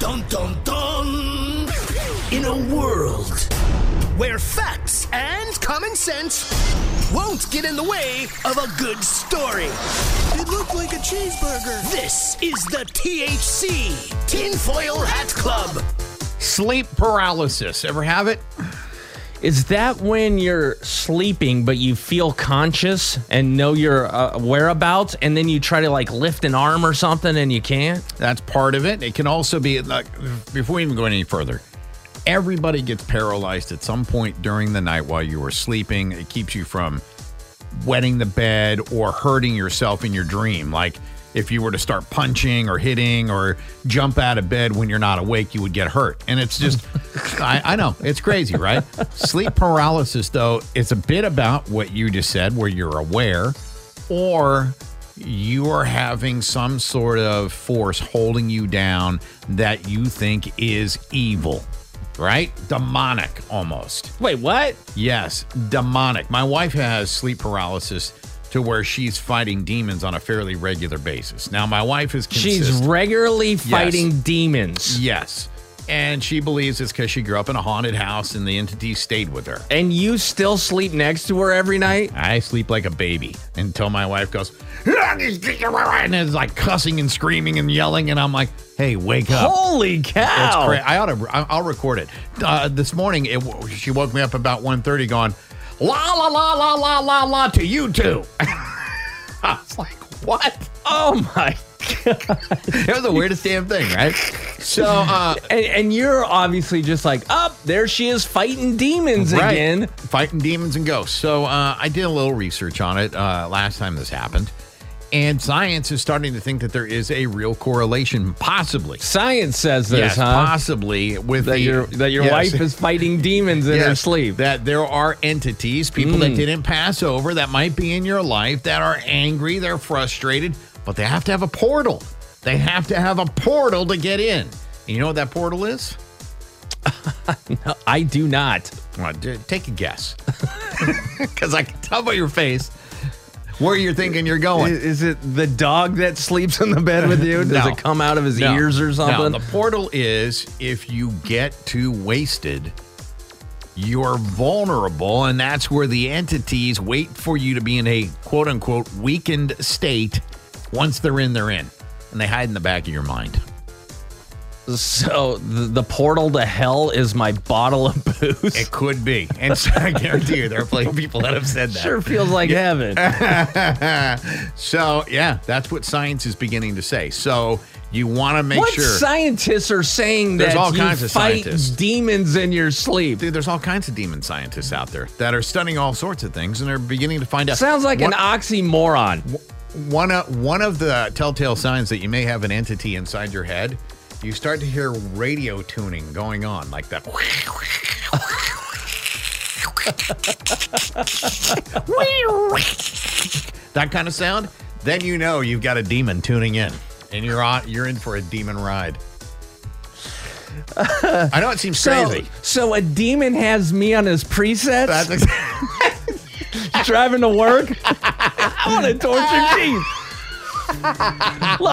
Dun, dun, dun! In a world where facts and common sense won't get in the way of a good story. It looked like a cheeseburger. This is the THC Tinfoil Hat Club. Sleep paralysis. Ever have it? Is that when you're sleeping, but you feel conscious and know your whereabouts, and then you try to lift an arm or something and you can't? That's part of it. It can also be, before we even go any further, everybody gets paralyzed at some point during the night while you are sleeping. It keeps you from wetting the bed or hurting yourself in your dream. Like if you were to start punching or hitting or jump out of bed when you're not awake, you would get hurt. And it's just, I know, it's crazy, right? Sleep paralysis, though, it's a bit about what you just said, where you're aware or you are having some sort of force holding you down that you think is evil. Right? Demonic almost. Wait, what? Yes, demonic. My wife has sleep paralysis to where she's fighting demons on a fairly regular basis. Now, my wife is consistent. She's regularly fighting demons. Yes. And she believes it's because she grew up in a haunted house and the entity stayed with her. And you still sleep next to her every night? I sleep like a baby until my wife goes, and it's like cussing and screaming and yelling. And I'm like, hey, wake up. Holy cow. I'll record it. This morning, she woke me up about 1:30 going, la, la, la, la, la, la, la to you two. I was like, what? Oh, my God. That was the weirdest damn thing, right? So, and you're obviously just like, there she is fighting demons again. Fighting demons and ghosts. So I did a little research on it last time this happened. And science is starting to think that there is a real correlation, possibly. Science says this, yes, possibly with that your wife is fighting demons in her sleep. That there are entities, people that didn't pass over, that might be in your life, that are angry, they're frustrated. But they have to have a portal. They have to have a portal to get in. And you know what that portal is? No, I do not. Well, take a guess. Because I can tell by your face where you're thinking you're going. Is it the dog that sleeps in the bed with you? Does it come out of his ears or something? No, the portal is if you get too wasted, you're vulnerable, and that's where the entities wait for you to be in a quote-unquote weakened state. Once they're in, and they hide in the back of your mind. So the portal to hell is my bottle of booze? It could be. And so I guarantee you there are plenty of people that have said that. Sure feels like heaven. So, yeah, that's what science is beginning to say. So you want to make sure. What scientists are saying that all kinds of fight demons in your sleep? Dude, there's all kinds of demon scientists out there that are studying all sorts of things, and they're beginning to find out. Sounds like an oxymoron. One of the telltale signs that you may have an entity inside your head, you start to hear radio tuning going on, like that. That kind of sound. Then you know you've got a demon tuning in, and you're in for a demon ride. I know it seems crazy. So a demon has me on his presets? That's driving to work? I want to torture Chief.